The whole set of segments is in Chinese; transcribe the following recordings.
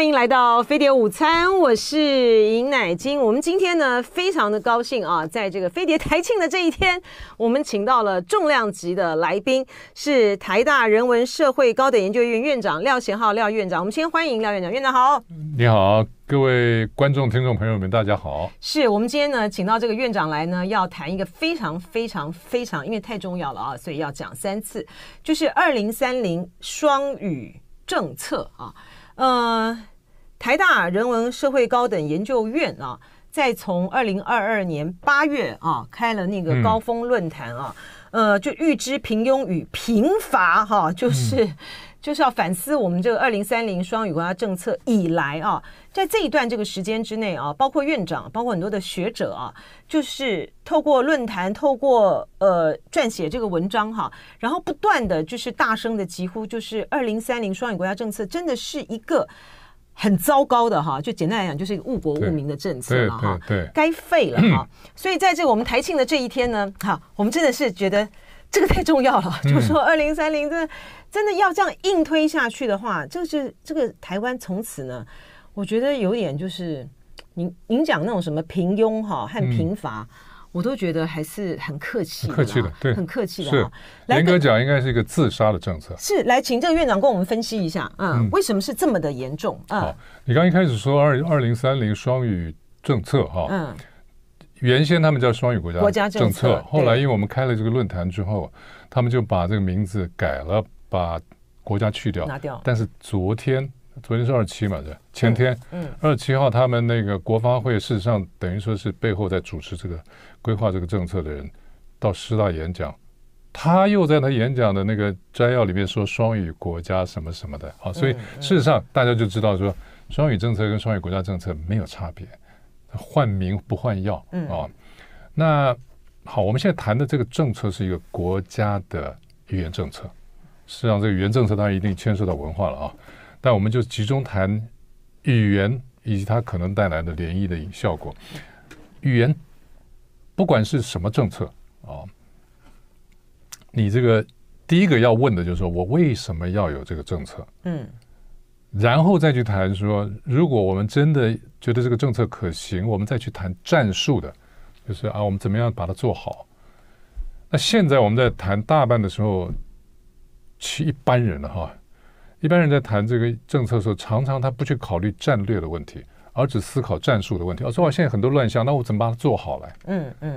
欢迎来到飞碟午餐，我是尹乃菁。我们今天呢非常的高兴啊，在这个飞碟台庆的这一天，我们请到了重量级的来宾，是台大人文社会高等研究院院长廖贤皓廖院长。我们先欢迎廖院长，院长好。你好，各位观众听众朋友们大家好。是我们今天呢请到这个院长来呢，要谈一个非常非常非常，因为太重要了啊，所以要讲三次，就是2030双语政策啊。台大人文社会高等研究院啊，在从2022年8月啊开了那个高峰论坛啊，就预知平庸与贫乏哈、啊，就是要反思我们这个2030双语国家政策以来啊，在这一段这个时间之内啊，包括院长，包括很多的学者啊，就是透过论坛，透过撰写这个文章哈、啊，然后不断的就是大声的疾呼，就是2030双语国家政策真的是一个很糟糕的哈，就简单来讲就是一个误国误民的政策了哈，对，该废了哈。所以在这个我们台庆的这一天呢，哈，我们真的是觉得这个太重要了，就说2030真的要这样硬推下去的话，这个台湾从此呢，我觉得有点就是您讲那种什么平庸哈和贫乏，我都觉得还是很客气的，对，很客气的。是，严格讲应该是一个自杀的政策。是，来请这个院长跟我们分析一下，为什么是这么的严重？好，你刚一开始说2030双语政策哈，原先他们叫双语国家政策，后来因为我们开了这个论坛之后，他们就把这个名字改了，把国家去掉，拿掉。但是昨天是27嘛，对，前天27号他们那个国发会事实上等于说是背后在主持这个规划这个政策的人到师大演讲，他又在他演讲的那个摘要里面说双语国家什么什么的，好，所以事实上大家就知道说双语政策跟双语国家政策没有差别，换名不换药啊。那好，我们现在谈的这个政策是一个国家的语言政策，事实上这个语言政策当然一定牵涉到文化了啊，但我们就集中谈语言以及它可能带来的涟漪的效果。语言不管是什么政策啊，你这个第一个要问的就是说我为什么要有这个政策，然后再去谈说如果我们真的觉得这个政策可行，我们再去谈战术的，就是啊我们怎么样把它做好。那现在我们在谈大半的时候，其一般人哈，一般人在谈这个政策的时候，常常他不去考虑战略的问题，而只思考战术的问题。说我现在很多乱象，那我怎么把它做好来？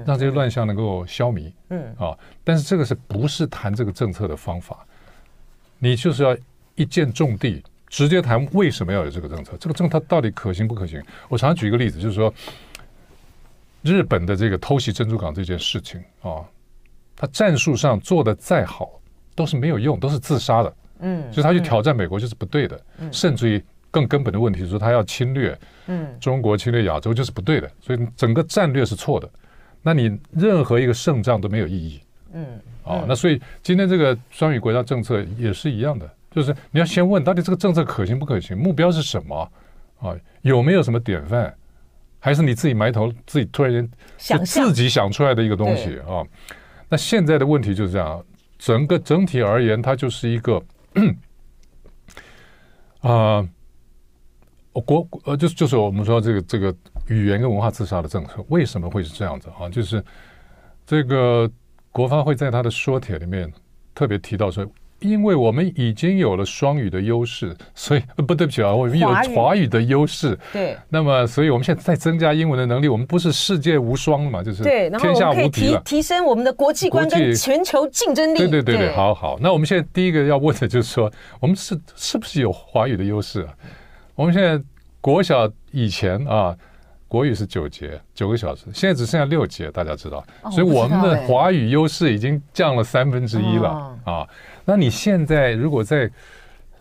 让这些乱象能够消弭。但是这个是不是谈这个政策的方法？你就是要一箭中的，直接谈为什么要有这个政策？这个政策到底可行不可行？我常常举一个例子，就是说日本的这个偷袭珍珠港这件事情啊，他战术上做的再好，都是没有用，都是自杀的。所以他去挑战美国就是不对的，甚至于更根本的问题是说他要侵略中国，侵略亚洲就是不对的，所以整个战略是错的，那你任何一个胜仗都没有意义。那所以今天这个双语国家政策也是一样的，就是你要先问到底这个政策可行不可行，目标是什么啊，有没有什么典范，还是你自己埋头自己突然间就自己想出来的一个东西啊？那现在的问题就是这样，整体而言，它就是一个就是我们说这个语言跟文化自杀的政策，为什么会是这样子啊？就是这个国发会在他的说帖里面特别提到说，因为我们已经有了双语的优势，所以我们有华语的优势，对，那么所以我们现在在增加英文的能力，我们不是世界无双嘛，就是天下无敌了，提升我们的国际观跟全球竞争力。对，好，那我们现在第一个要问的就是说，我们是不是有华语的优势啊？我们现在国小以前啊，国语是9节9个小时，现在只剩下6节，大家知道，所以我们的华语优势已经降了1/3了啊。那你现在如果在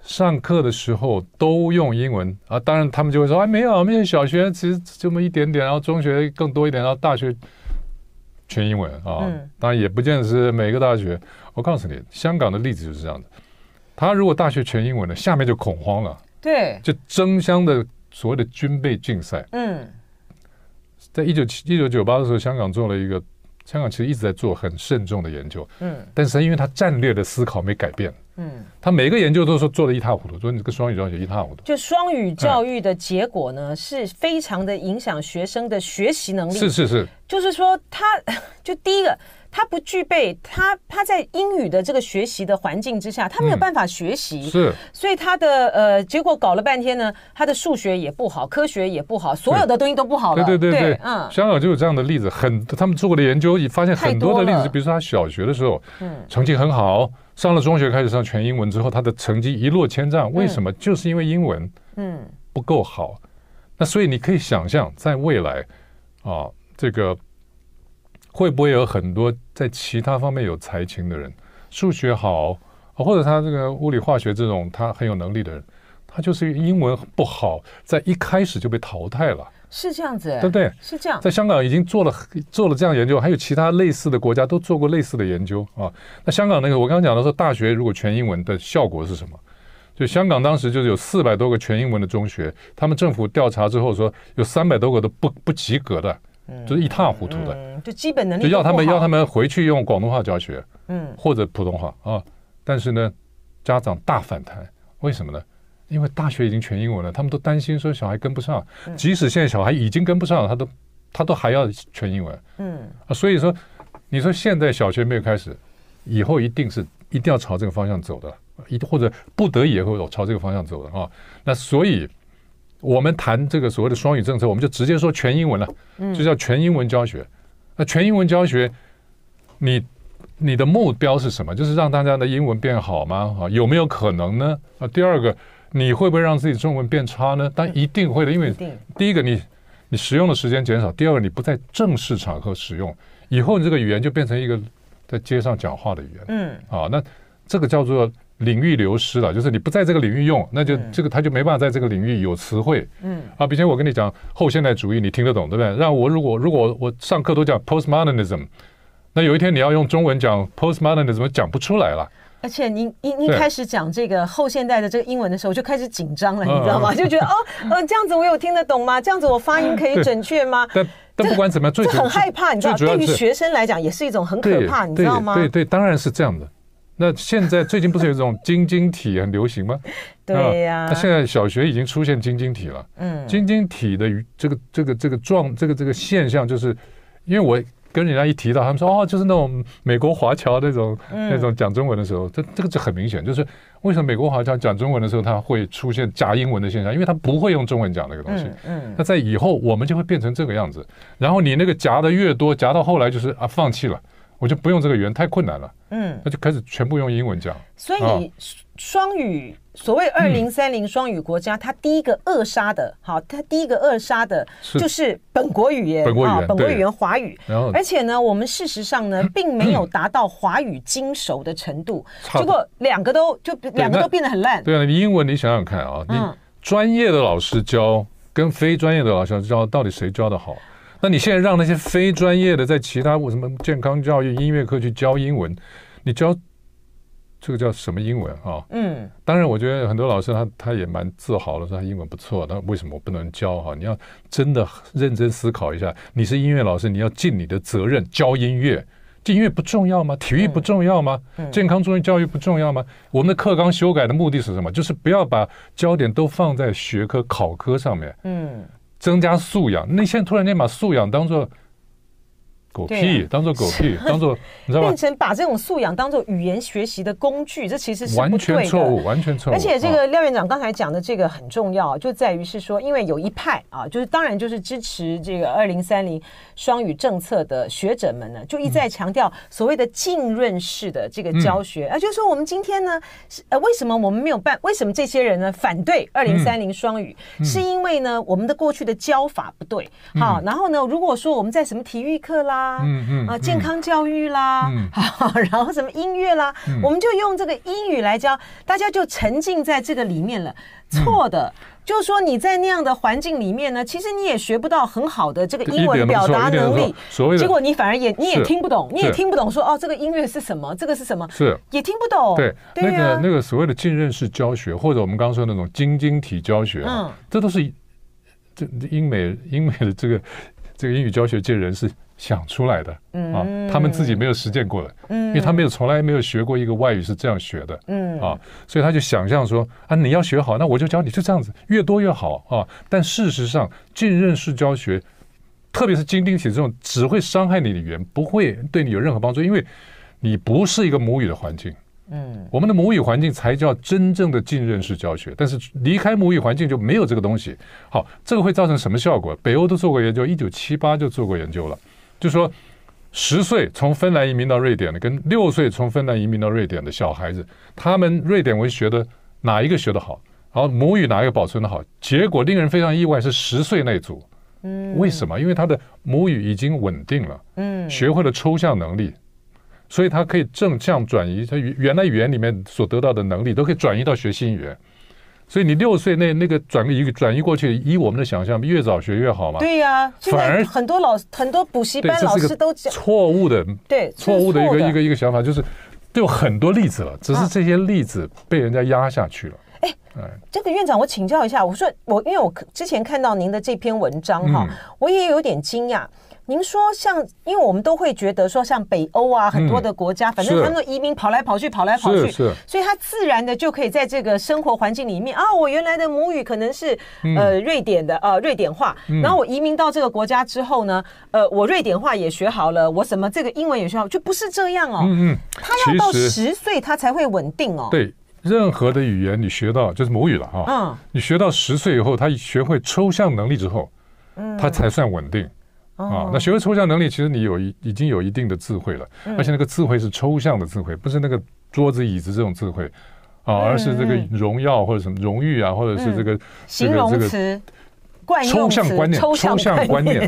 上课的时候都用英文啊，当然他们就会说啊，没有，我们小学其实这么一点点，然后中学更多一点，然后大学全英文啊。当然也不见得是每个大学。我告诉你，香港的例子就是这样的，他如果大学全英文了，下面就恐慌了，对，就争相的所谓的军备竞赛。在1998的时候，香港其实一直在做很慎重的研究，但是因为它战略的思考没改变，嗯，他每个研究都说做的一塌糊涂，说你这个双语教学一塌糊涂。就双语教育的结果呢，是非常的影响学生的学习能力。是是是，就是说他就第一个，他不具备他在英语的这个学习的环境之下，他没有办法学习，是，所以他的结果搞了半天呢，他的数学也不好，科学也不好，所有的东西都不好了。对对对 对，嗯，香港就有这样的例子，他们做过的研究发现很多的例子，比如说他小学的时候，成绩很好。上了中学开始上全英文之后，他的成绩一落千丈，为什么？就是因为英文不够好。那所以你可以想象，在未来啊，这个会不会有很多在其他方面有才情的人，数学好，或者他这个物理化学这种他很有能力的人，他就是英文不好，在一开始就被淘汰了。是这样子，对不对？是这样，在香港已经做了这样研究，还有其他类似的国家都做过类似的研究啊。那香港那个我刚刚讲的说，大学如果全英文的效果是什么？就香港当时就是有400多个全英文的中学，他们政府调查之后说，有300多个都不及格的，就是一塌糊涂的，就基本能力就要他们回去用广东话教学，或者普通话啊。但是呢，家长大反弹，为什么呢？因为大学已经全英文了，他们都担心说小孩跟不上，即使现在小孩已经跟不上了，他都还要全英文。所以说你说现在小学没有开始，以后一定要朝这个方向走的，或者不得已也会朝这个方向走的啊。那所以我们谈这个所谓的双语政策，我们就直接说全英文了，就叫全英文教学。那全英文教学你的目标是什么？就是让大家的英文变好吗？啊，有没有可能呢？啊，第二个，你会不会让自己中文变差呢？但一定会的，因为第一个你使用的时间减少，第二个你不在正式场合使用，以后你这个语言就变成一个在街上讲话的语言。那这个叫做领域流失了，就是你不在这个领域用，那就这个他就没办法在这个领域有词汇。比如我跟你讲后现代主义，你听得懂对不对？让我如果我上课都讲 postmodernism， 那有一天你要用中文讲 postmodernism， 讲不出来了。而且您开始讲这个后现代的这个英文的时候，我就开始紧张了，你知道吗？就觉得这样子我有听得懂吗？这样子我发音可以准确吗？但不管怎么样，这很害怕，你知道，对于学生来讲也是一种很可怕，你知道吗？对，当然是这样的。那现在最近不是有一种晶体很流行吗？对呀，那现在小学已经出现晶体了。晶体的这个现象，就是因为我跟人家一提到，他们说就是那种美国华侨那种讲中文的时候，这个就很明显，就是为什么美国华侨讲中文的时候，他会出现假英文的现象，因为他不会用中文讲那个东西。那在以后我们就会变成这个样子，然后你那个夹的越多，夹到后来就是放弃了，我就不用这个语言，太困难了。那就开始全部用英文讲。所以双语，所谓2030双语国家，它第一个扼杀的就是本国语言华语。而且呢，我们事实上呢，并没有达到华语精熟的程度，结果两个都变得很烂。对啊，你英文你想想看啊，你专业的老师教跟非专业的老师教，到底谁教的好？那你现在让那些非专业的在其他什么健康教育、音乐课去教英文，你教这个叫什么英文啊？当然我觉得很多老师他也蛮自豪的，说他英文不错，那为什么我不能教啊？你要真的认真思考一下，你是音乐老师，你要尽你的责任教音乐。音乐不重要吗？体育不重要吗？健康教育不重要吗？我们的课纲修改的目的是什么？就是不要把焦点都放在学科考科上面。增加素养，那现在突然间把素养当做狗屁，当做你知道吗？变成把这种素养当做语言学习的工具，这其实是完全错误，完全错误。而且这个廖院长刚才讲的这个很重要，就在于是说，因为有一派啊，就是当然就是支持这个2030双语政策的学者们呢，就一再强调所谓的浸润式的这个教学，就是说我们今天呢，为什么我们没有办？为什么这些人呢反对2030双语？是因为呢我们的过去的教法不对，好，然后呢，如果说我们在什么体育课啦。健康教育啦，然后什么音乐啦，我们就用这个英语来教，大家就沉浸在这个里面了。错的，就是说你在那样的环境里面呢，其实你也学不到很好的这个英文表达能力，结果你反而你也听不懂，你也听不懂说这个音乐是什么，这个是什么，是也听不懂。对，那个所谓的浸润式教学，或者我们刚刚说的那种晶体教学，这都是英美的这个英语教学界人士想出来的啊，他们自己没有实践过的，因为他从来没有学过一个外语是这样学的啊，所以他就想象说啊，你要学好，那我就教你，就这样子，越多越好啊。但事实上，浸润式教学，特别是精听写这种，只会伤害你的语言，不会对你有任何帮助，因为你不是一个母语的环境。我们的母语环境才叫真正的浸润式教学，但是离开母语环境就没有这个东西。好，这个会造成什么效果？北欧都做过研究，1978就做过研究了，就说10岁从芬兰移民到瑞典的跟6岁从芬兰移民到瑞典的小孩子，他们瑞典文学的哪一个学得好，然后母语哪一个保存得好，结果令人非常意外是10岁那组。为什么？因为他的母语已经稳定了，学会了抽象能力，所以他可以正向转移，他原来语言里面所得到的能力都可以转移到学新语言。所以你6岁那个转移过去，依我们的想象，越早学越好嘛。对呀，反而很多补习班老师都讲错误的一个想法，就是有很多例子了，只是这些例子被人家压下去了。这个院长，我请教一下，我说因为我之前看到您的这篇文章哈，我也有点惊讶。您说像，因为我们都会觉得说像北欧啊，很多的国家，反正他们的移民跑来跑去，所以他自然的就可以在这个生活环境里面啊，我原来的母语可能是瑞典的瑞典话，然后我移民到这个国家之后呢，我瑞典话也学好了，我什么这个英文也学好，就不是这样哦。他要到10岁他才会稳定哦。对。任何的语言你学到就是母语了哈，你学到10岁以后，他学会抽象能力之后，他才算稳定啊。那学会抽象能力，其实你已经有一定的智慧了，而且那个智慧是抽象的智慧，不是那个桌子椅子这种智慧啊，而是这个荣耀或者什么荣誉啊，或者是这个形容词、抽象观念、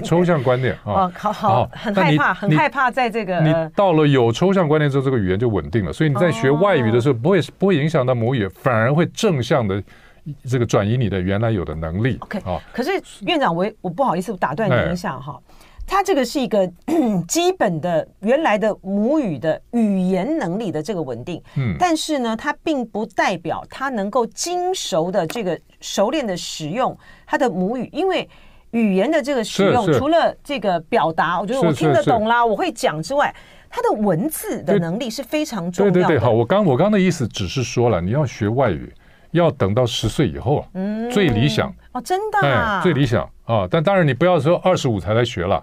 抽象观念啊。好，很害怕在这个你到了有抽象观念之后，这个语言就稳定了。所以你在学外语的时候，不会影响到母语，反而会正向的这个转移你的原来有的能力。OK， 可是院长，我不好意思，我打断您一下哈。他这个是一个基本的原来的母语的语言能力的这个稳定，但是呢，它并不代表他能够精熟的这个熟练的使用他的母语，因为语言的这个使用，除了这个表达，我觉得我听得懂啦，我会讲之外，他的文字的能力是非常重要的。对，好，我刚的意思只是说了，你要学外语，要等到10岁以后，最理想哦，真的最理想。但当然你不要说25才来学了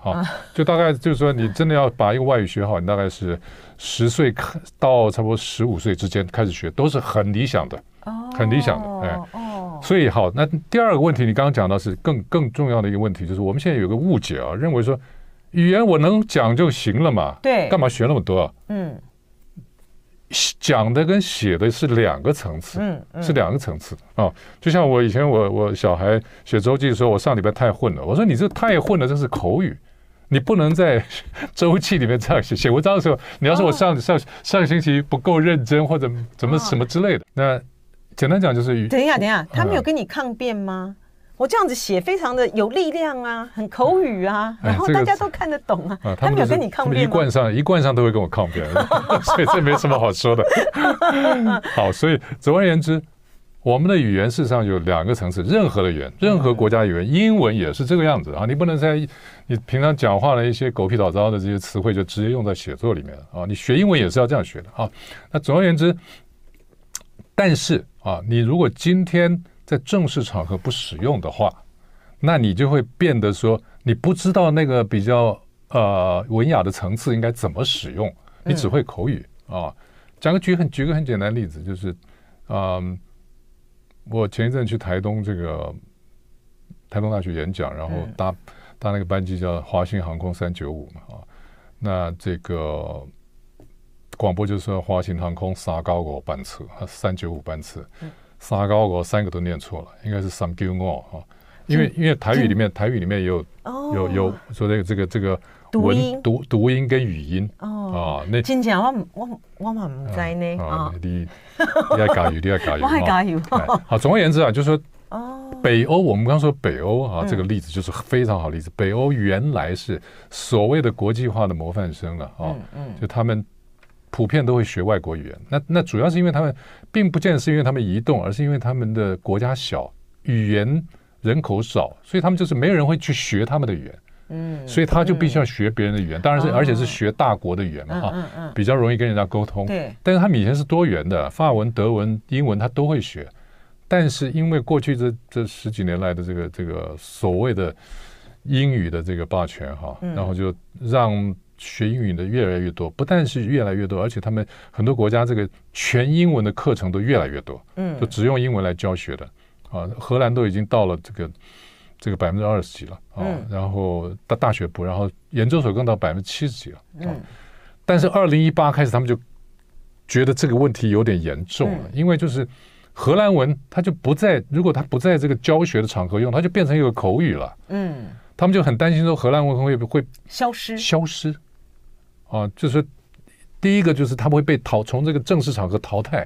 就大概就是说你真的要把一个外语学好，你大概是10岁到差不多15岁之间开始学，都是很理想的，很理想的。所以好，那第二个问题你刚刚讲到是更重要的一个问题，就是我们现在有个误解啊，认为说语言我能讲就行了嘛，对，干嘛学那么多啊？讲的跟写的是两个层次，是两个层次啊。就像我以前我小孩写周记的时候，我上礼拜太混了，我说你这太混了，这是口语，你不能在周记里面这样写。写文章的时候，你要说我上星期不够认真或者怎么什么之类的，那简单讲就是等一下，他没有跟你抗辩吗？我这样子写非常的有力量啊，很口语啊，然后大家都看得懂啊。他们有跟你抗辩吗？一贯上都会跟我抗辩，所以这没什么好说的。好，所以总而言之，我们的语言事实上有两个层次，任何的语言，任何国家语言，英文也是这个样子啊。你不能在你平常讲话的一些狗屁倒灶的这些词汇就直接用在写作里面啊。你学英文也是要这样学的啊。那总而言之，但是啊，你如果今天在正式场合不使用的话，那你就会变得说你不知道那个比较文雅的层次应该怎么使用，你只会口语啊。举个很简单的例子，就是我前一阵去台东大学演讲，然后搭那个班机叫华信航空395嘛那这个广播就说华信航空395班次，395班次。395三个都念错了，应该是395哈，因为台语里面也有说这个读音跟语音哦。那真正我嘛唔知呢啊，你爱加油，你爱加油，我爱加油。好，总而言之啊，就是说北欧，我们刚说北欧啊，这个例子就是非常好的例子。北欧原来是所谓的国际化的模范生了啊，就他们普遍都会学外国语言，那主要是因为他们并不见得是因为他们移动，而是因为他们的国家小，语言人口少，所以他们就是没有人会去学他们的语言，嗯，所以他就必须要学别人的语言，当然是而且是学大国的语言嘛，啊，比较容易跟人家沟通。对，但是他们以前是多元的，法文、德文、英文他都会学，但是因为过去这十几年来的这个所谓的英语的这个霸权哈，然后就让学英语的越来越多，不但是越来越多，而且他们很多国家这个全英文的课程都越来越多，嗯，就只用英文来教学的啊，荷兰都已经到了这个20%几了啊，然后大学部，然后研究所更到70%几了啊，但是2018开始他们就觉得这个问题有点严重了，因为就是荷兰文它就不在，如果它不在这个教学的场合用，它就变成一个口语了，嗯，他们就很担心说荷兰文会消失。啊，就是第一个就是他们会被从这个正式场合淘汰，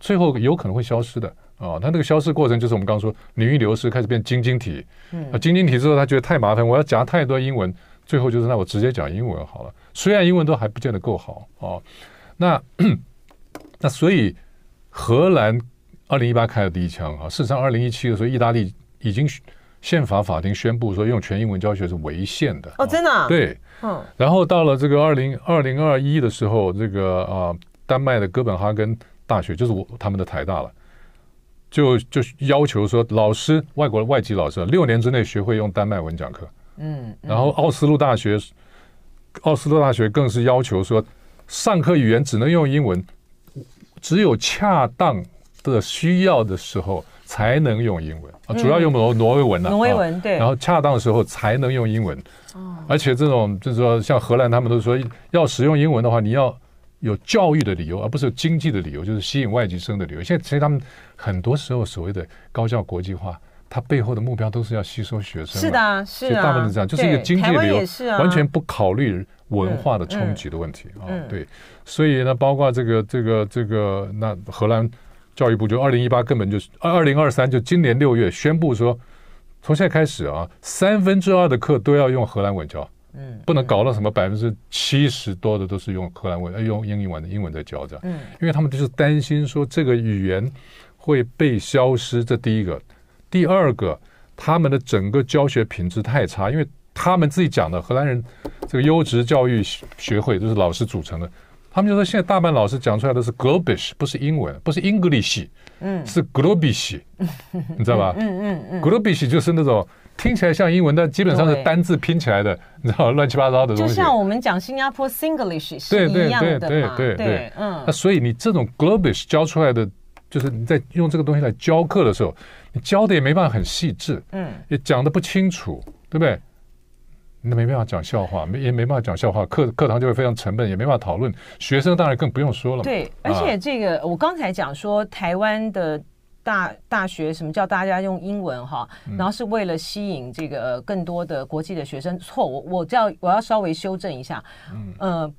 最后有可能会消失的啊。他那个消失过程就是我们刚刚说领域流失，开始变晶体，啊，晶体之后他觉得太麻烦，我要夹太多英文，最后就是那我直接讲英文好了，虽然英文都还不见得够好啊。那所以荷兰2018开了第一枪啊，事实上2017的时候，意大利已经宪法法庭宣布说用全英文教学是违宪的。哦，真的啊？对，嗯。然后到了这个2021的时候，这个丹麦的哥本哈根大学，就是他们的台大了，就要求说老师，外国的外籍老师6年之内学会用丹麦文讲课。嗯。然后奥斯陆大学更是要求说上课语言只能用英文，只有恰当的需要的时候才能用英文，主要用挪威文，挪威文，对，然后恰当的时候才能用英文，而且这种就是说像荷兰他们都说要使用英文的话，你要有教育的理由，而不是有经济的理由，就是吸引外籍生的理由。现在其实他们很多时候所谓的高教国际化，它背后的目标都是要吸收学生，是的，是啊，大部分是这样，就是一个经济理由，完全不考虑文化的冲击的问题啊。对，所以呢，包括这个，那荷兰教育部就2018根本就2023就今年6月宣布说，从现在开始啊，2/3的课都要用荷兰文教，不能搞到什么70%多的都是用荷兰文，用英文在教这样，因为他们就是担心说这个语言会被消失，这第一个，第二个，他们的整个教学品质太差，因为他们自己讲的荷兰人这个优质教育学会就是老师组成的。他们就说现在大半老师讲出来的是 Globish， 不是英文，不是 English， 是 Globish， 你知道吧？Globish 就是那种听起来像英文但基本上是单字拼起来的，你知道乱七八糟的东西，就像我们讲新加坡 Singlish 是一样的嘛。对，所以你这种 Globish 教出来的，就是你在用这个东西来教课的时候，你教的也没办法很细致，也讲的不清楚，对不对？那没办法讲笑话，也没办法讲笑话，课堂就会非常沉闷，也没办法讨论。学生当然更不用说了嘛。对，而且这个我刚才讲说，台湾的大学什么叫大家用英文哈，然后是为了吸引这个更多的国际的学生。错，我要稍微修正一下，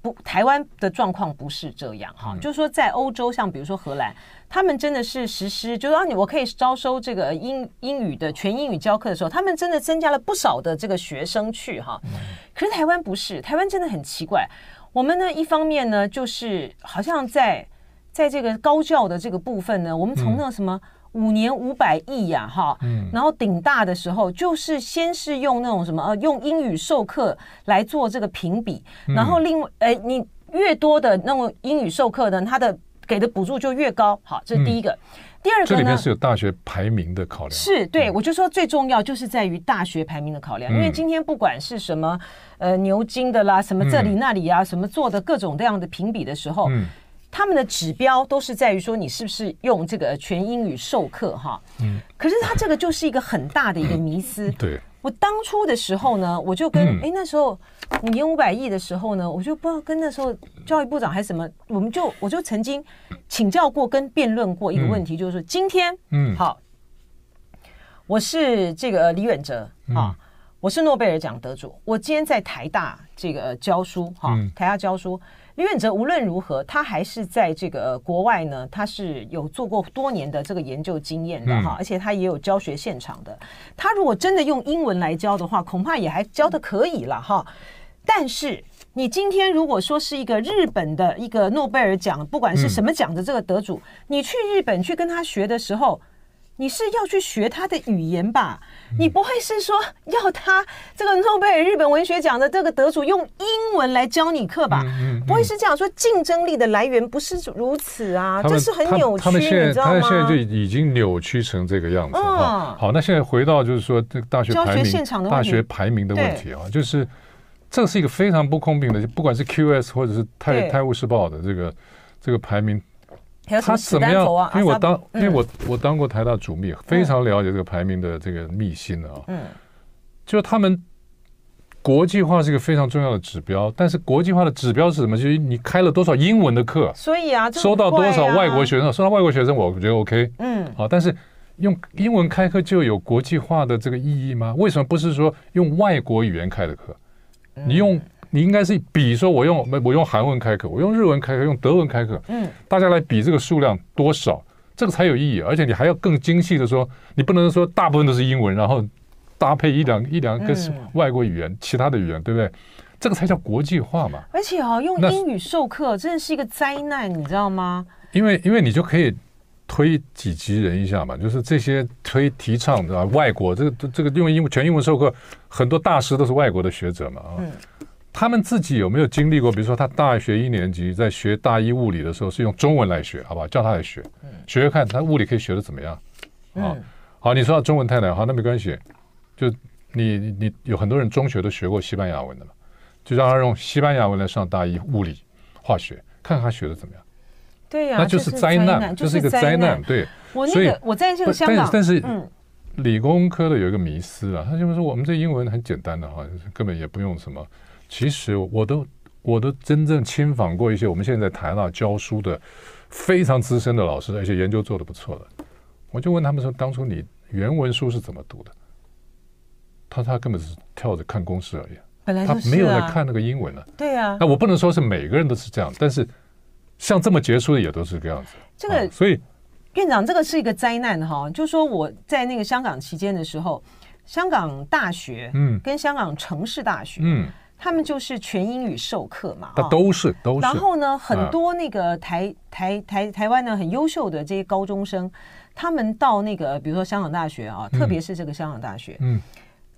不，台湾的状况不是这样哈，就是说在欧洲，像比如说荷兰。他们真的是实施，就是说我可以招收这个英语的全英语教课的时候，他们真的增加了不少的这个学生去哈。可是台湾不是，台湾真的很奇怪。我们呢，一方面呢，就是好像在这个高教的这个部分呢，我们从那什么5年500亿呀，哈，然后顶大的时候，就是先是用那种什么用英语授课来做这个评比，然后另外你越多的那种英语授课呢，它的给的补助就越高。好，这是第一个。第二个呢，这里面是有大学排名的考量。是，对，我就说最重要就是在于大学排名的考量，因为今天不管是什么牛津的啦，什么这里那里啊，什么做的各种各样的评比的时候，他们的指标都是在于说你是不是用这个全英语授课哈。可是它这个就是一个很大的一个迷思。对。我当初的时候呢，我就跟那时候5年500亿的时候呢，我就不知道跟那时候教育部长还是什么，我就曾经请教过跟辩论过一个问题，就是说今天好，我是这个李远哲啊，我是诺贝尔奖得主，我今天在台大这个教书哈，台大教书。李远哲无论如何，他还是在这个国外呢，他是有做过多年的这个研究经验的哈，而且他也有教学现场的。他如果真的用英文来教的话，恐怕也还教得可以了哈。但是你今天如果说是一个日本的一个诺贝尔奖，不管是什么奖的这个得主，你去日本去跟他学的时候，你是要去学他的语言吧？你不会是说要他这个诺贝尔日本文学奖的这个得主用英文来教你课吧？不会是这样说，竞争力的来源不是如此啊，这是很扭曲，你知道吗？他们现在就已经扭曲成这个样子啊。好，那现在回到就是说大学排名的问题啊，就是这是一个非常不公平的，不管是 QS 或者是泰晤士报的这个排名。他怎么样？因为我当过台大主秘，非常了解这个排名的这个秘辛啊。嗯，就是他们国际化是一个非常重要的指标，但是国际化的指标是什么？就是你开了多少英文的课，所以啊，收到多少外国学生，我觉得 OK。嗯，好，但是用英文开课就有国际化的这个意义吗？为什么不是说用外国语言开的课？你应该是比说我用韩文开课，我用日文开课，用德文开课，大家来比这个数量多少，这个才有意义。而且你还要更精细的说，你不能说大部分都是英文，然后搭配一两个外国语言，其他的语言，对不对？这个才叫国际化嘛。而且啊，用英语授课真的是一个灾难，你知道吗？因为你就可以推己及人一下嘛，就是这些提倡的外国这个用全英文授课，很多大师都是外国的学者嘛啊。他们自己有没有经历过？比如说，他大学一年级在学大一物理的时候，是用中文来学，好不好？叫他来学，学学看他物理可以学得怎么样啊？好，你说中文太难，好，那没关系，就你有很多人中学都学过西班牙文的嘛，就让他用西班牙文来上大一物理、化学，看看他学得怎么样。对呀，那就是灾难，就是一个灾难。对，我在这个香港，但是理工科的有一个迷思啊，他就说我们这英文很简单的哈，根本也不用什么。其实我都真正亲访过一些我们现在台大教书的非常资深的老师，而且研究做得不错的。我就问他们说，当初你原文书是怎么读的？他根本是跳着看公式而已，本来就是啊，他没有在看那个英文了。对啊，那我不能说是每个人都是这样，但是像这么杰出的也都是这样子。这个，所以院长，这个是一个灾难哈。就说我在那个香港期间的时候，香港大学跟香港城市大学他们就是全英语授课嘛，都是。然后呢，很多那个台湾呢很优秀的这些高中生，他们到那个比如说香港大学啊，特别是这个香港大学，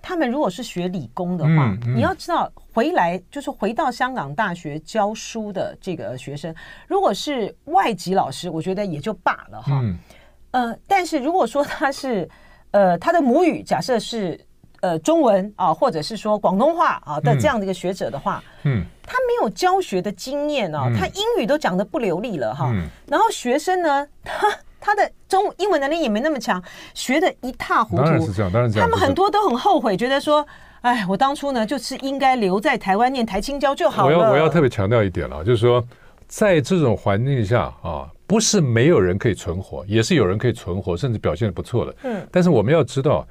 他们如果是学理工的话，你要知道回来就是回到香港大学教书的这个学生，如果是外籍老师，我觉得也就罢了哈。但是如果说他是他的母语假设是中文啊，或者是说广东话啊的这样的一个学者的话，他没有教学的经验啊，他英语都讲得不流利了哈，然后学生呢，他的英文能力也没那么强，学得一塌糊涂。当然是这样，当然是这样。他们很多都很后悔，觉得说，哎，我当初呢就是应该留在台湾念台清交就好了。我要特别强调一点了，就是说，在这种环境下啊，不是没有人可以存活，也是有人可以存活，甚至表现得不错的。但是我们要知道。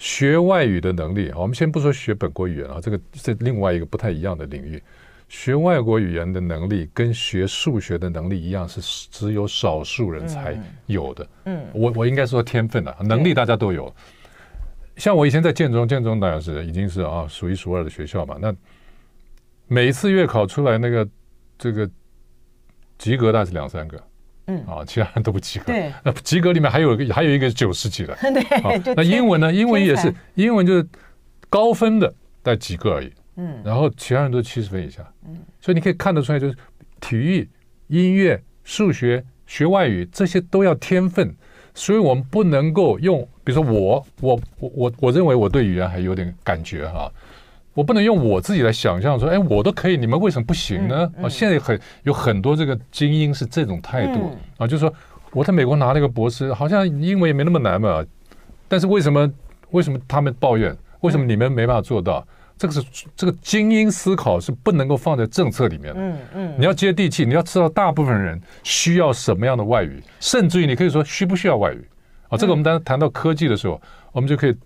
学外语的能力，我们先不说学本国语言啊，这个是另外一个不太一样的领域。学外国语言的能力跟学数学的能力一样，是只有少数人才有的。我应该说天分了，能力大家都有。像我以前在建中当然是已经是啊数一数二的学校嘛。那每一次月考出来那个这个及格大概是2-3个。其他人都不及格。对，那及格里面还有一个90几的。对，那英文呢？英文也是，英文就是高分的带几个而已。然后其他人都70分以下。所以你可以看得出来，就是体育、音乐、数学、学外语这些都要天分，所以我们不能够用，比如说我认为我对语言还有点感觉哈。我不能用我自己来想象说，哎，我都可以，你们为什么不行呢？现在有很多这个精英是这种态度啊，就是说我在美国拿了一个博士，好像英文也没那么难嘛，但是为什么他们抱怨？为什么你们没办法做到？这个精英思考是不能够放在政策里面的。你要接地气，你要知道大部分人需要什么样的外语，甚至于你可以说需不需要外语啊？这个我们当然谈到科技的时候，我们就可以。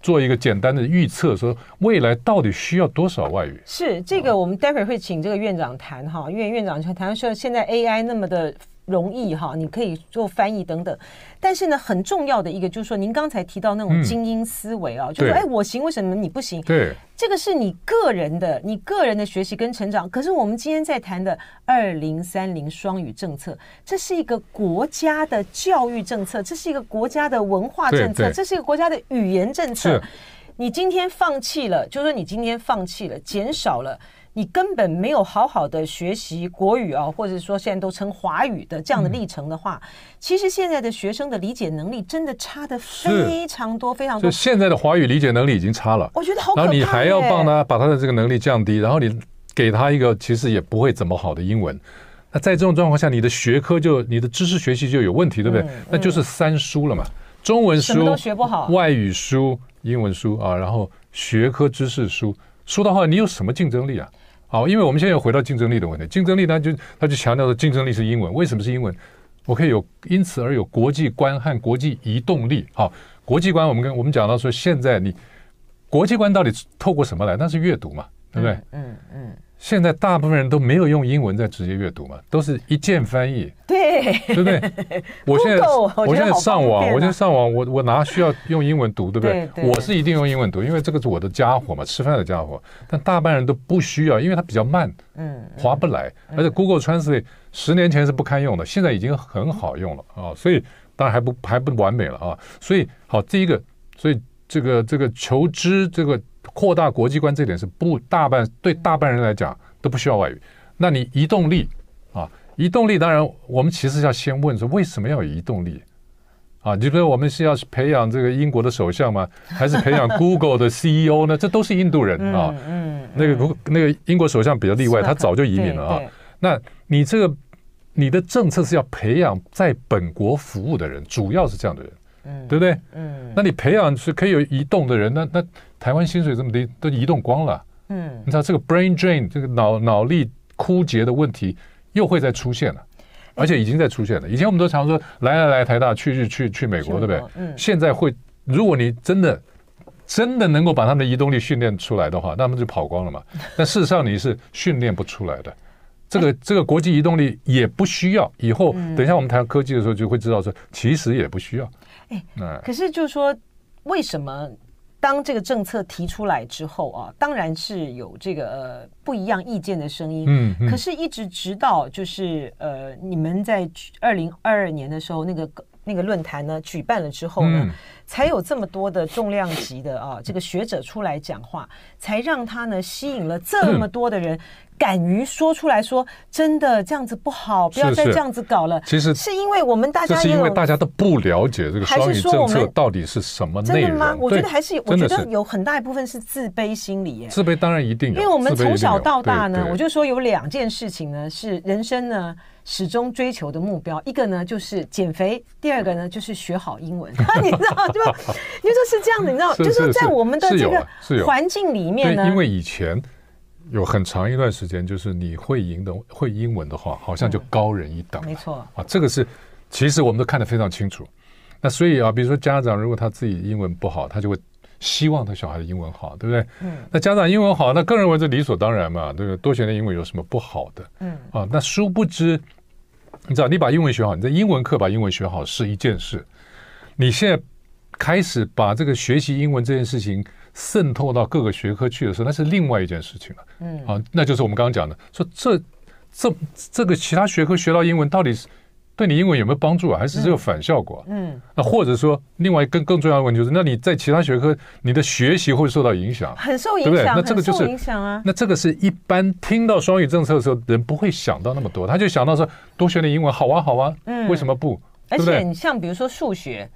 做一个简单的预测，说未来到底需要多少外语？是这个，我们待会儿会请这个院长谈哈，因为院长谈说现在 AI 那么的容易哈，你可以做翻译等等。但是呢，很重要的一个就是说，您刚才提到那种精英思维啊，就是哎，我行，为什么你不行？对，这个是你个人的学习跟成长。可是我们今天在谈的2030双语政策，这是一个国家的教育政策，这是一个国家的文化政策，这是一个国家的语言政策。你今天放弃了，就是说你今天放弃了，减少了。你根本没有好好的学习国语啊，或者说现在都称华语的这样的历程的话，其实现在的学生的理解能力真的差得非常多非常多。现在的华语理解能力已经差了，我觉得好可怕。然后你还要帮他把他的这个能力降低，然后你给他一个其实也不会怎么好的英文，那在这种状况下，你的学科就你的知识学习就有问题，对不对？那就是三书了嘛，中文书什么都学不好，外语书、英文书啊，然后学科知识书，说到话你有什么竞争力啊？好，因为我们现在又回到竞争力的问题。竞争力他就强调说竞争力是英文，为什么是英文？我可以有因此而有国际观和国际移动力。好，国际观我们讲到说，现在你国际观到底透过什么来？那是阅读嘛，对不对？嗯。现在大部分人都没有用英文在直接阅读嘛，都是一键翻译，对不对？我现在上网，我哪需要用英文读，对不对？对我是一定用英文读，因为这个是我的家伙嘛，吃饭的家伙。但大半人都不需要，因为它比较慢，划不来。而且 Google Translate 10年前是不堪用的，现在已经很好用了啊。所以当然还不完美了啊。所以好，第一个，所以这个求知这个。扩大国际观这点是对大半人来讲都不需要外语。那你移动力当然我们其实要先问说为什么要有移动力啊？你说我们是要培养这个英国的首相吗？还是培养 Google 的 CEO 呢？这都是印度人啊。那个英国首相比较例外，他早就移民了啊。那你这个你的政策是要培养在本国服务的人，主要是这样的人。对不对？那你培养是可以有移动的人，那台湾薪水这么低，都移动光了。你知道这个 brain drain 这个脑力枯竭的问题又会再出现了，而且已经在出现了。以前我们都常说来台大，去美国，对不对？现在会，如果你真的能够把他们的移动力训练出来的话，那他们就跑光了嘛。但事实上你是训练不出来的。这个国际移动力也不需要，以后等一下我们谈科技的时候就会知道说，其实也不需要。可是就是说，为什么当这个政策提出来之后啊，当然是有这个不一样意见的声音。可是一直直到就是你们在2022年的时候，那个论坛呢举办了之后呢，才有这么多的重量级的啊这个学者出来讲话，才让他呢吸引了这么多的人。敢于说出来说真的这样子不好，不要再这样子搞了。其实是因为我们大家也有，这是因为大家都不了解这个双语政策到底是什么内容。真的吗？我觉得有很大一部分是自卑心理耶。自卑当然一定有，因为我们从小到大呢，我就说有两件事情呢是人生呢始终追求的目标，一个呢就是减肥，第二个呢就是学好英文。你知道就你说是这样的，你知道就是在我们的这个环境里面呢，因为以前。有很长一段时间，就是你会英文的话，好像就高人一等。没错啊，这个是其实我们都看得非常清楚。那所以啊，比如说家长如果他自己英文不好，他就会希望他小孩的英文好，对不对？那家长英文好，那个人认为这理所当然嘛，对不对？多学点英文有什么不好的？那殊不知，你知道，你把英文学好，你在英文课把英文学好是一件事，你现在开始把这个学习英文这件事情。渗透到各个学科去的时候，那是另外一件事情了。那就是我们刚刚讲的，说这个其他学科学到英文，到底是对你英文有没有帮助啊？还是只有反效果？那或者说，另外更重要的问题就是，那你在其他学科，你的学习会受到影响，很受影响，对不对？那这个就是影响啊。那这个是一般听到双语政策的时候，人不会想到那么多，他就想到说，多学点英文，好啊，好啊，为什么不？而且你像比如说数学，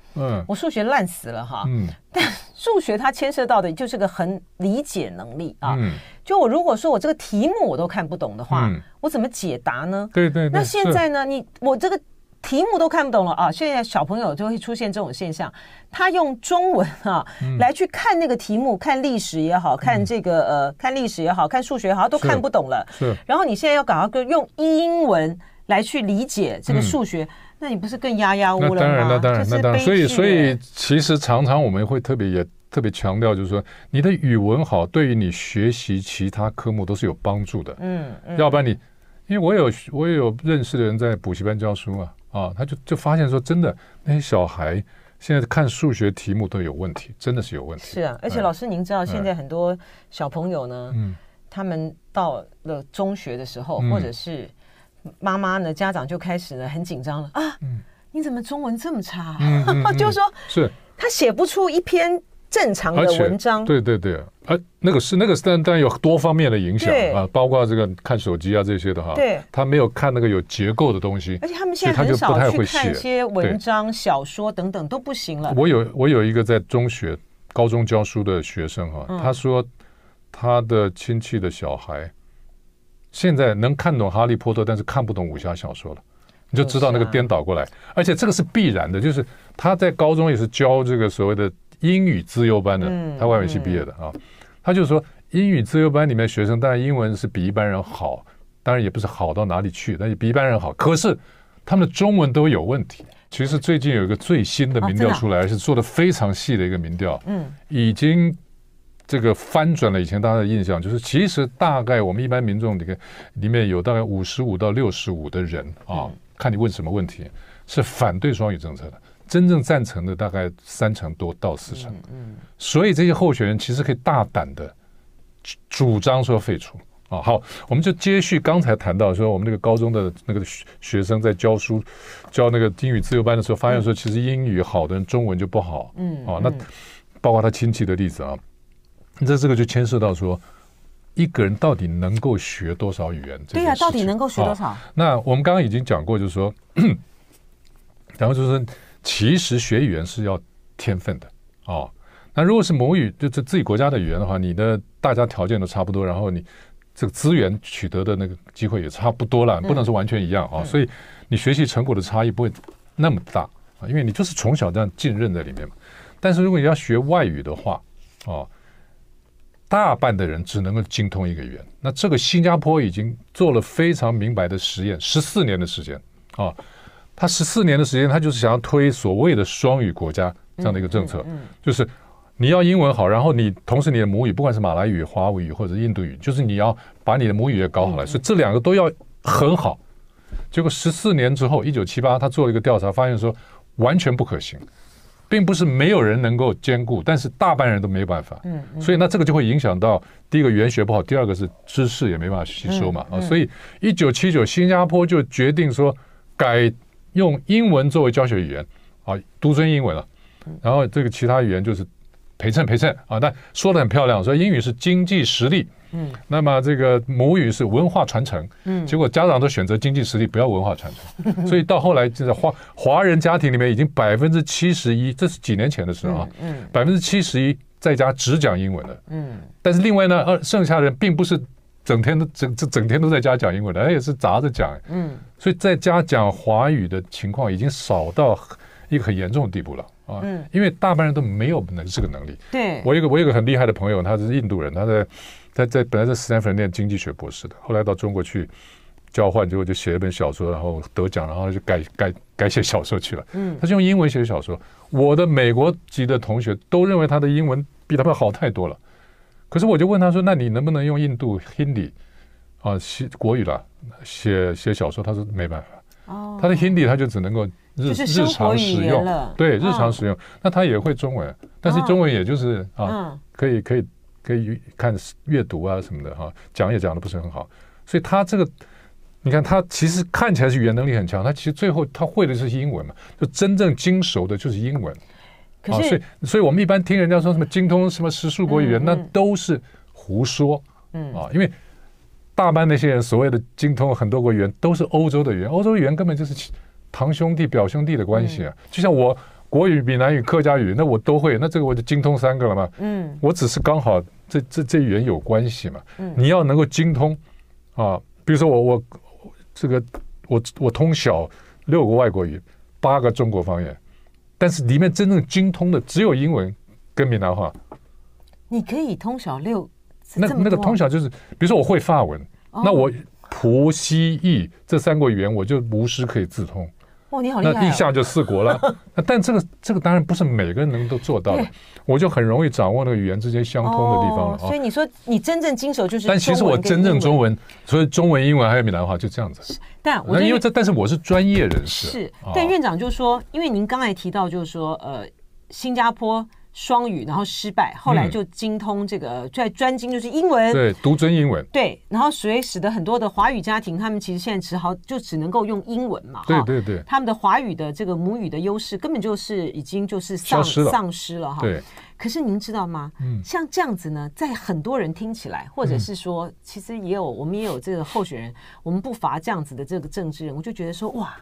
我数学烂死了哈，但数学它牵涉到的就是个很理解能力啊。就我如果说我这个题目我都看不懂的话，我怎么解答呢？对。那现在呢，我这个题目都看不懂了啊，现在小朋友就会出现这种现象，他用中文啊来去看那个题目，看历史也好，看这个看历史也好，看数学也好，都看不懂了。然后你现在要搞个用英文来去理解这个数学。那你不是更压乌了吗？那当然，所以其实常常我们会特别强调，就是说你的语文好，对于你学习其他科目都是有帮助的。要不然你因为我也有认识的人在补习班教书啊，啊，他就发现说，真的那些小孩现在看数学题目都有问题，真的是有问题。是啊，而且老师您知道，现在很多小朋友呢，他们到了中学的时候，或者是妈妈呢，家长就开始呢很紧张了啊，你怎么中文这么差、啊？就是说，是他写不出一篇正常的文章。对对对，啊，那个是，当然有多方面的影响啊，包括这个看手机啊这些的哈。对，他没有看那个有结构的东西，而且他们现在很少去看一些文章、小说等等都不行了。我有一个在中学、高中教书的学生哈，他说他的亲戚的小孩现在能看懂《哈利波特》，但是看不懂武侠小说了。你就知道那个颠倒过来，而且这个是必然的，就是他在高中也是教这个所谓的英语资优班的，他外文系毕业的啊，他就说英语资优班里面学生当然英文是比一般人好，当然也不是好到哪里去，但是比一般人好，可是他们的中文都有问题。其实最近有一个最新的民调出来，而且做的非常细的一个民调，已经这个翻转了以前大家的印象，就是其实大概我们一般民众里面有大概55到65的人啊，看你问什么问题，是反对双语政策的，真正赞成的大概3成多到4成，所以这些候选人其实可以大胆的主张说废除啊。好，我们就接续刚才谈到说，我们那个高中的那个学生在教书教那个英语自由班的时候，发现说其实英语好的人中文就不好，啊，那包括他亲戚的例子啊，这个就牵涉到说。一个人到底能够学多少语言？对呀、啊，到底能够学多少？啊、那我们刚刚已经讲过，就是说，其实学语言是要天分的啊。那如果是母语，就自己国家的语言的话，你的大家条件都差不多，然后你这个资源取得的那个机会也差不多了，不能说完全一样啊。所以你学习成果的差异不会那么大啊，因为你就是从小这样浸润在里面嘛。但是如果你要学外语的话，啊。大半的人只能够精通一个语言。那这个新加坡已经做了非常明白的实验，14年的时间啊，他14年的时间，他就是想要推所谓的双语国家这样的一个政策，就是你要英文好，然后你同时你的母语，不管是马来语、华语或者印度语，就是你要把你的母语也搞好来，所以这两个都要很好。结果14年之后，1978他做了一个调查，发现说完全不可行。并不是没有人能够兼顾，但是大半人都没有办法。所以那这个就会影响到第一个语言学不好，第二个是知识也没办法吸收嘛。所以1979新加坡就决定说改用英文作为教学语言啊，独尊英文了、啊。然后这个其他语言就是陪衬啊，但说得很漂亮，说英语是经济实力，那么这个母语是文化传承，结果家长都选择经济实力，不要文化传承，所以到后来就是华人家庭里面已经71%，这是几年前的事啊，71%在家只讲英文了，但是另外呢，剩下的人并不是整天都在家讲英文的，也是杂着讲，所以在家讲华语的情况已经少到一个很严重的地步了。因为大半人都没有这个能力。对，我有一个很厉害的朋友，他是印度人，他本来在斯坦福念经济学博士的，后来到中国去交换，结果就写了一本小说，然后得奖，然后就改写小说去了。他是用英文写小说。我的美国籍的同学都认为他的英文比他们好太多了。可是我就问他说：“那你能不能用印度 Hindi 啊，国语啦，写小说？”他说没办法。哦，他的 Hindi 他就只能够。日常使用，对，日常使用。那他也会中文，但是中文也就是啊，可以看阅读啊什么的哈，讲也讲的不是很好。所以他这个，你看他其实看起来是语言能力很强，他其实最后他会的是英文嘛，就真正精熟的就是英文。啊，所以我们一般听人家说什么精通什么10国语言，那都是胡说。啊，因为。大半那些人所谓的精通很多国语言，都是欧洲的语言，欧洲语言根本就是。堂兄弟表兄弟的关系啊，就像我国语、闽南语、客家语，那我都会，那这个我就精通3个了嘛。我只是刚好这语言有关系嘛。你要能够精通啊，比如说我这个我通晓6个外国语，8个中国方言，但是里面真正精通的只有英文跟闽南话。你可以通晓6，那个通晓就是，比如说我会法文，那我葡西意这3国语言我就无师可以自通。哦，你好厉害、哦！那一下就四国了。但这个当然不是每个人能够做到的，我就很容易掌握那个语言之间相通的地方了、哦。所以你说你真正经手就是中文，但其实我真正中文，所以中文、英文还有闽南话就这样子。但我因为这，但是我是专业人士。是，但院长就说，因为您刚才提到，就是说，新加坡。双语然后失败，后来就精通这个专精就是英文，对，独尊英文，对，然后所以使得很多的华语家庭他们其实现在只能够用英文嘛，对对对，他们的华语的这个母语的优势根本就是已经就是丧失了哈，对。可是您知道吗？像这样子呢，在很多人听起来，或者是说，其实我们也有这个候选人，我们不乏这样子的这个政治人物，就觉得说哇，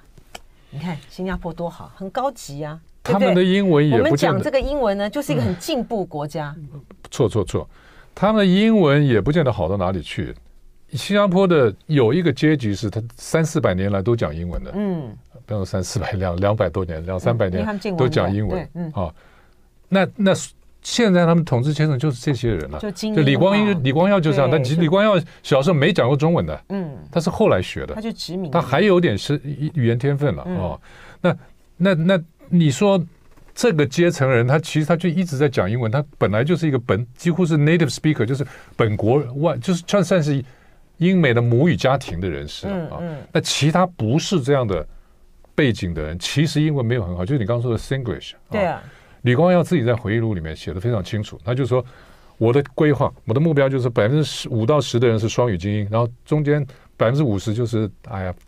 你看新加坡多好，很高级啊。他们的英文也不见得，我们讲这个英文呢，就是一个很进步国家。错，他们的英文也不见得好到哪里去。新加坡的有一个阶级是他300-400年来都讲英文的，不要说300-400，200多年、200-300年都讲英文，啊，那现在他们统治阶层就是这些人了，就李光耀就这样，但李光耀小时候没讲过中文的，他是后来学的，他就殖民，他还有点是语言天分了啊，那。你说这个阶层人，他其实他就一直在讲英文，他本来就是一个几乎是 native speaker， 就是本国外，就是算是英美的母语家庭的人士啊。那其他不是这样的背景的人，其实英文没有很好，就是你刚刚说的 Singlish。对啊，李光耀自己在回忆录里面写的非常清楚，他就说我的规划，我的目标就是5%到10%的人是双语精英，然后中间50%就是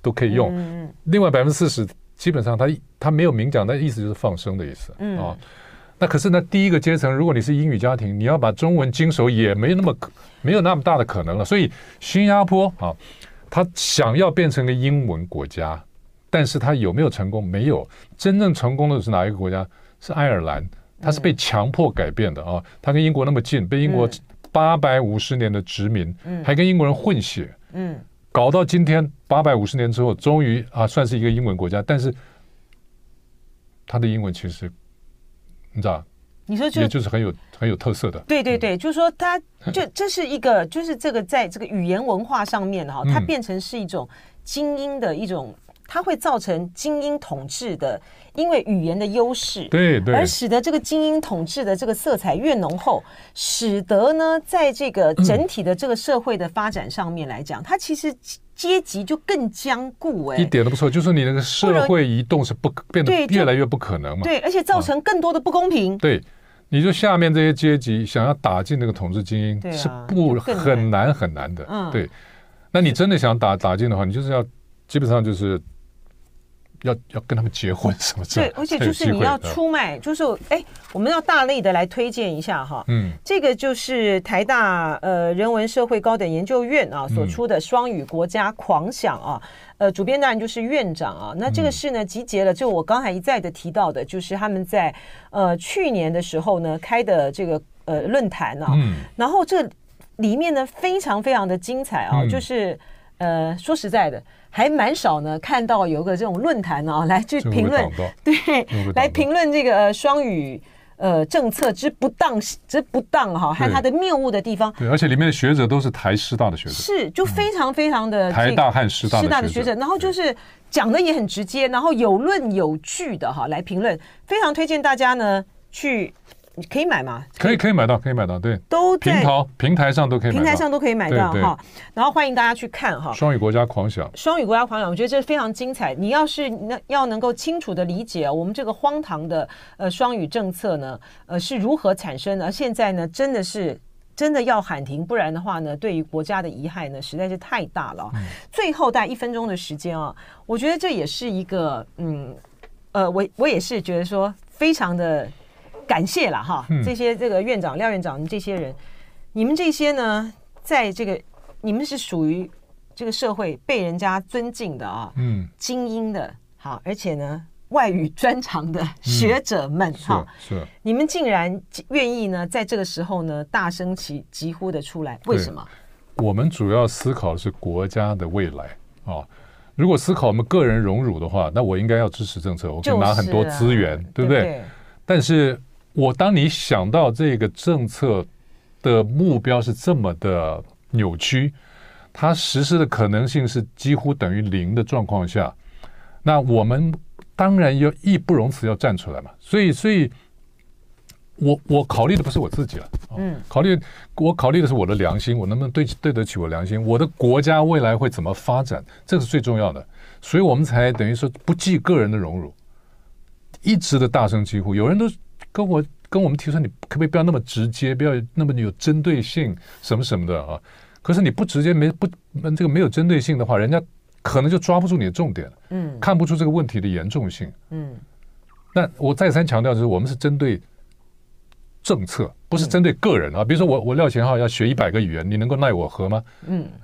都可以用，另外40%。基本上他没有明讲，但意思就是放生的意思啊。那可是呢，第一个阶层，如果你是英语家庭，你要把中文经手也没有那么大的可能了。所以新加坡啊，他想要变成一个英文国家，但是他有没有成功？没有。真正成功的是哪一个国家？是爱尔兰，他是被强迫改变的啊。他跟英国那么近，被英国850年的殖民，还跟英国人混血，搞到今天850年之后，终于算是一个英文国家，但是他的英文其实你知道，你说也就是很有特色的。对对对，就是说他这是一个，就是这个在这个语言文化上面哈，它变成是一种精英的一种，它会造成精英统治的，因为语言的优势，对对，而使得这个精英统治的这个色彩越浓厚，使得呢，在这个整体的这个社会的发展上面来讲，它其实阶级就更坚固，一点都不错，就是你那个社会移动是变得越来越不可能嘛，对，而且造成更多的不公平，对。你就下面这些阶级想要打进那个统治精英，是很难的，对。那你真的想打进的话，你就是要基本上就是。要跟他们结婚什么之类的，对，而且就是你要出卖，就是我们要大力的来推荐一下哈，这个就是台大人文社会高等研究院啊所出的《双语国家狂想》啊，主编当然就是院长啊。那这个是呢集结了，就我刚才一再的提到的，就是他们在去年的时候呢开的这个论坛啊，然后这里面呢非常非常的精彩啊，就是说实在的。还蛮少呢，看到有个这种论坛啊，来去评论，对，来评论这个双语政策之不当哈，还有它的谬误的地方。对，而且里面的学者都是台师大的学者，是就非常非常的台大和师大的学者，然后就是讲的也很直接，然后有论有据的哈来评论，非常推荐大家呢去。你可以买吗？可以买到，对，都在平台上都可以买到，哈。然后欢迎大家去看哈，《双语国家狂想》。《双语国家狂想》，我觉得这非常精彩。你要是要能够清楚的理解我们这个荒唐的双语政策呢，是如何产生的，而现在呢，真的要喊停，不然的话呢，对于国家的遗害呢，实在是太大了。最后大概1分钟的时间啊，我觉得这也是一个我也是觉得说非常的。感谢了哈，这些这个院长廖院长，你这些人，你们这些呢，在这个你们是属于这个社会被人家尊敬的啊，精英的，好，而且呢外语专长的学者们哈，是，你们竟然愿意呢在这个时候呢大声疾呼的出来，为什么？我们主要思考的是国家的未来啊。如果思考我们个人荣辱的话，那我应该要支持政策，我可以拿很多资源，对不对？但是。当你想到这个政策的目标是这么的扭曲，它实施的可能性是几乎等于0的状况下，那我们当然要义不容辞要站出来嘛。所以我考虑的不是我自己了，我考虑的是我的良心，我能不能对得起我良心，我的国家未来会怎么发展，这是最重要的。所以我们才等于说不计个人的荣辱，一直的大声疾呼。有人都跟我们提出你可不可以不要那么直接，不要那么有针对性什么什么的啊。可是你不直接没有针对性的话，人家可能就抓不住你的重点，看不出这个问题的严重性。那我再三强调就是我们是针对政策，不是针对个人啊。比如说我廖乾浩要学100个语言，你能够奈我何吗？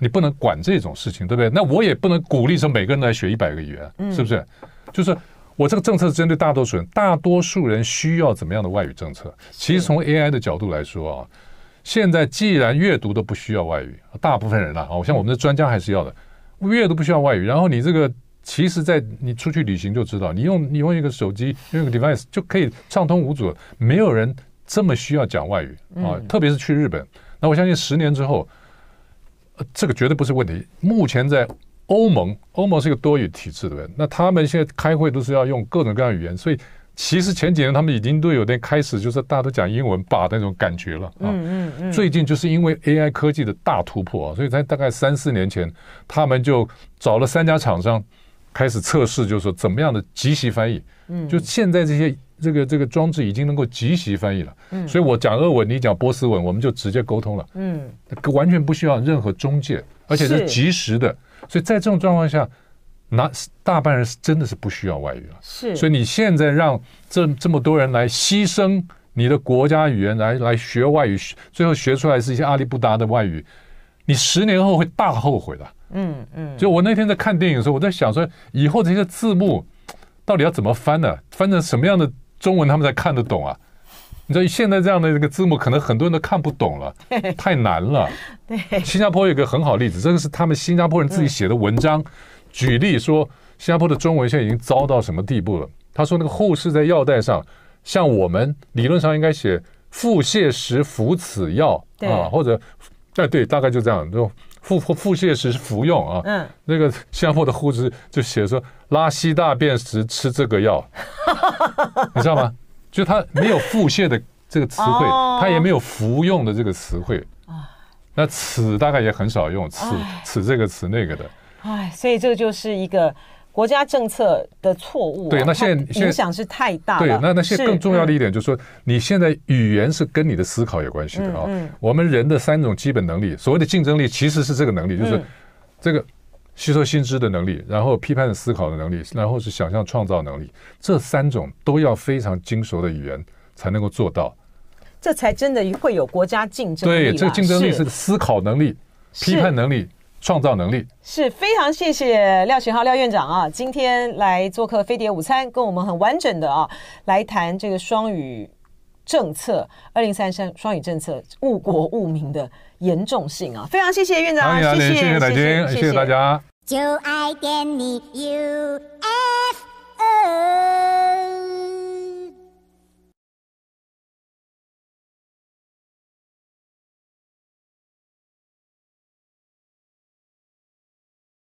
你不能管这种事情，对不对？那我也不能鼓励说每个人来学100个语言，是不是？就是我这个政策是针对大多数人，大多数人需要怎么样的外语政策？其实从 AI 的角度来说啊，现在既然阅读都不需要外语，大部分人啦，像我们的专家还是要的，阅读不需要外语。然后你这个其实在你出去旅行就知道，你用一个手机，用一个 device 就可以畅通无阻，没有人这么需要讲外语啊，特别是去日本。那我相信10年之后，这个绝对不是问题。目前在欧盟是一个多语体制，对不对？那他们现在开会都是要用各种各样的语言，所以其实前几年他们已经都有点开始就是大家都讲英文吧那种感觉了啊。最近就是因为 AI 科技的大突破啊，所以在大概3-4年前，他们就找了3家厂商开始测试，就是说怎么样的即席翻译。就现在这个装置已经能够即席翻译了，所以我讲俄文，你讲波斯文，我们就直接沟通了，完全不需要任何中介，而且是即时的。所以在这种状况下，大半人真的是不需要外语了。所以你现在让这么多人来牺牲你的国家语言来学外语，最后学出来是一些阿里不达的外语，你10年后会大后悔的。就我那天在看电影的时候，我在想说，以后这些字幕到底要怎么翻呢？翻成什么样的中文他们才看得懂啊？你知道现在这样的这个字幕可能很多人都看不懂了，太难了。新加坡有一个很好例子，这个是他们新加坡人自己写的文章，举例说新加坡的中文现在已经糟到什么地步了。他说那个护士在药袋上，像我们理论上应该写腹泻时服此药啊，或者对，大概就这样，就腹泻时服用啊。那个新加坡的护士就写说拉稀大便时吃这个药，你知道吗？就他没有腹泻的这个词汇，他也没有服用的这个词汇。那此大概也很少用，此这个词那个的。所以这就是一个国家政策的错误啊。对，那现在影响是太大了。对，那现在更重要的一点就是说，你现在语言是跟你的思考有关系的啊。我们人的3种基本能力，所谓的竞争力其实是这个能力，就是这个吸收新知的能力，然后批判思考的能力，然后是想象创造能力，这3种都要非常精熟的语言才能够做到，这才真的会有国家竞争力。对，这个竞争力是思考能力、批判能力、创造能力。是，非常谢谢廖乾浩廖院长啊，今天来做客飞碟午餐，跟我们很完整的啊来谈这个双语政策，2033双语政策误国误民的严重性啊，非常谢谢院长，谢谢大家。就爱点你 UFO。